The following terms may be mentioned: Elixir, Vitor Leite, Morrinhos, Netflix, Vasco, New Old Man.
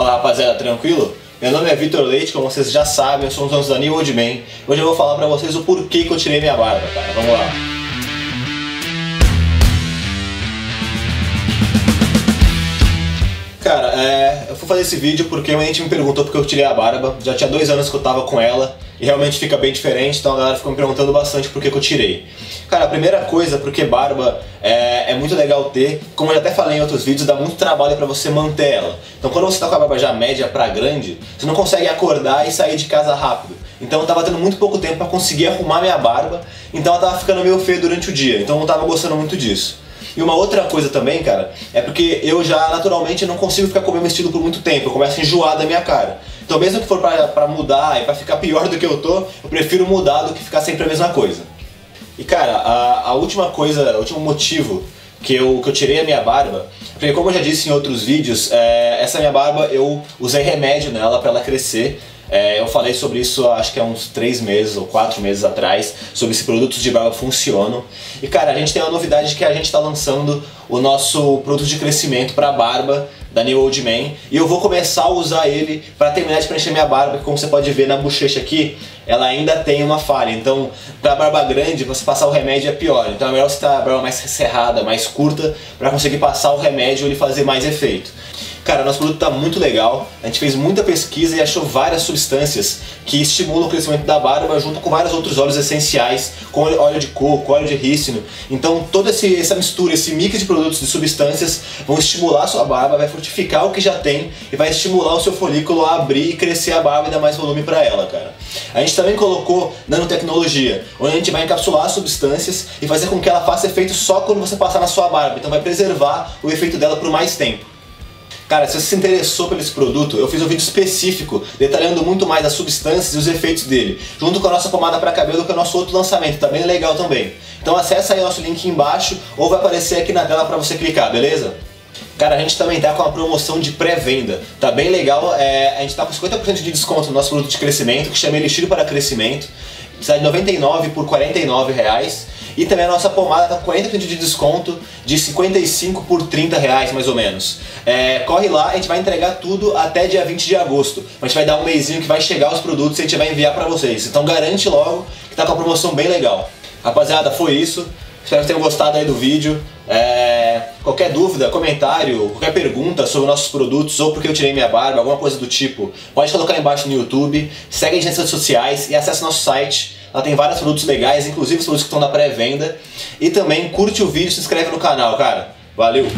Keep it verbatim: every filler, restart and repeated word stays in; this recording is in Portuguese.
Fala rapaziada, tranquilo? Meu nome é Vitor Leite, como vocês já sabem, eu sou um dos donos da New Old Man. Hoje eu vou falar pra vocês o porquê que eu tirei minha barba, cara. Vamos lá. Cara, é, eu fui fazer esse vídeo porque a gente me perguntou porque eu tirei a barba. Já tinha dois anos que eu tava com ela e realmente fica bem diferente, então a galera ficou me perguntando bastante por que que eu tirei. Cara, a primeira coisa, porque barba é, é muito legal ter, como eu já até falei em outros vídeos, dá muito trabalho pra você manter ela. Então quando você tá com a barba já média pra grande, você não consegue acordar e sair de casa rápido. Então eu tava tendo muito pouco tempo pra conseguir arrumar minha barba, então ela tava ficando meio feia durante o dia, então eu não tava gostando muito disso. E uma outra coisa também, cara, é porque eu já naturalmente não consigo ficar com o mesmo estilo por muito tempo, eu começo a enjoar da minha cara. Então mesmo que for pra, pra mudar e pra ficar pior do que eu tô, eu prefiro mudar do que ficar sempre a mesma coisa. E cara, a, a última coisa, o último motivo que eu, que eu tirei a minha barba, porque como eu já disse em outros vídeos, é, essa minha barba eu usei remédio nela pra ela crescer. É, eu falei sobre isso acho que há uns três meses ou quatro meses atrás, sobre se produtos de barba funcionam. E cara, a gente tem uma novidade que a gente está lançando o nosso produto de crescimento para barba da New Old Man. E eu vou começar a usar ele para terminar de preencher minha barba, que como você pode ver na bochecha aqui, ela ainda tem uma falha. Então para barba grande, você passar o remédio é pior. Então é melhor você ter a barba mais cerrada, mais curta, para conseguir passar o remédio e ele fazer mais efeito. Cara, nosso produto tá muito legal, a gente fez muita pesquisa e achou várias substâncias que estimulam o crescimento da barba junto com vários outros óleos essenciais, como óleo de coco, óleo de rícino. Então toda essa mistura, esse mix de produtos e substâncias vão estimular a sua barba, vai fortificar o que já tem e vai estimular o seu folículo a abrir e crescer a barba e dar mais volume pra ela, cara. A gente também colocou nanotecnologia, onde a gente vai encapsular as substâncias e fazer com que ela faça efeito só quando você passar na sua barba, então vai preservar o efeito dela por mais tempo. Cara, se você se interessou por esse produto, eu fiz um vídeo específico detalhando muito mais as substâncias e os efeitos dele, junto com a nossa pomada para cabelo, que é o nosso outro lançamento, tá bem legal também. Então acessa aí nosso link embaixo ou vai aparecer aqui na tela para você clicar, beleza? Cara, a gente também tá com uma promoção de pré-venda, tá bem legal, é, a gente tá com cinquenta por cento de desconto no nosso produto de crescimento, que chama Elixir para Crescimento, sai de noventa e nove por quarenta e nove reais, e também a nossa pomada tá com quarenta por cento de desconto, de cinquenta e cinco por trinta reais mais ou menos. É, corre lá, a gente vai entregar tudo até dia vinte de agosto, a gente vai dar um mêsinho que vai chegar os produtos e a gente vai enviar pra vocês, então garante logo que tá com uma promoção bem legal. Rapaziada, foi isso. Espero que tenham gostado aí do vídeo. É, qualquer dúvida, comentário, qualquer pergunta sobre nossos produtos ou porque eu tirei minha barba, alguma coisa do tipo, pode colocar aí embaixo no YouTube, segue as redes sociais e acesse nosso site. Lá tem vários produtos legais, inclusive os produtos que estão na pré-venda. E também curte o vídeo e se inscreve no canal, cara. Valeu!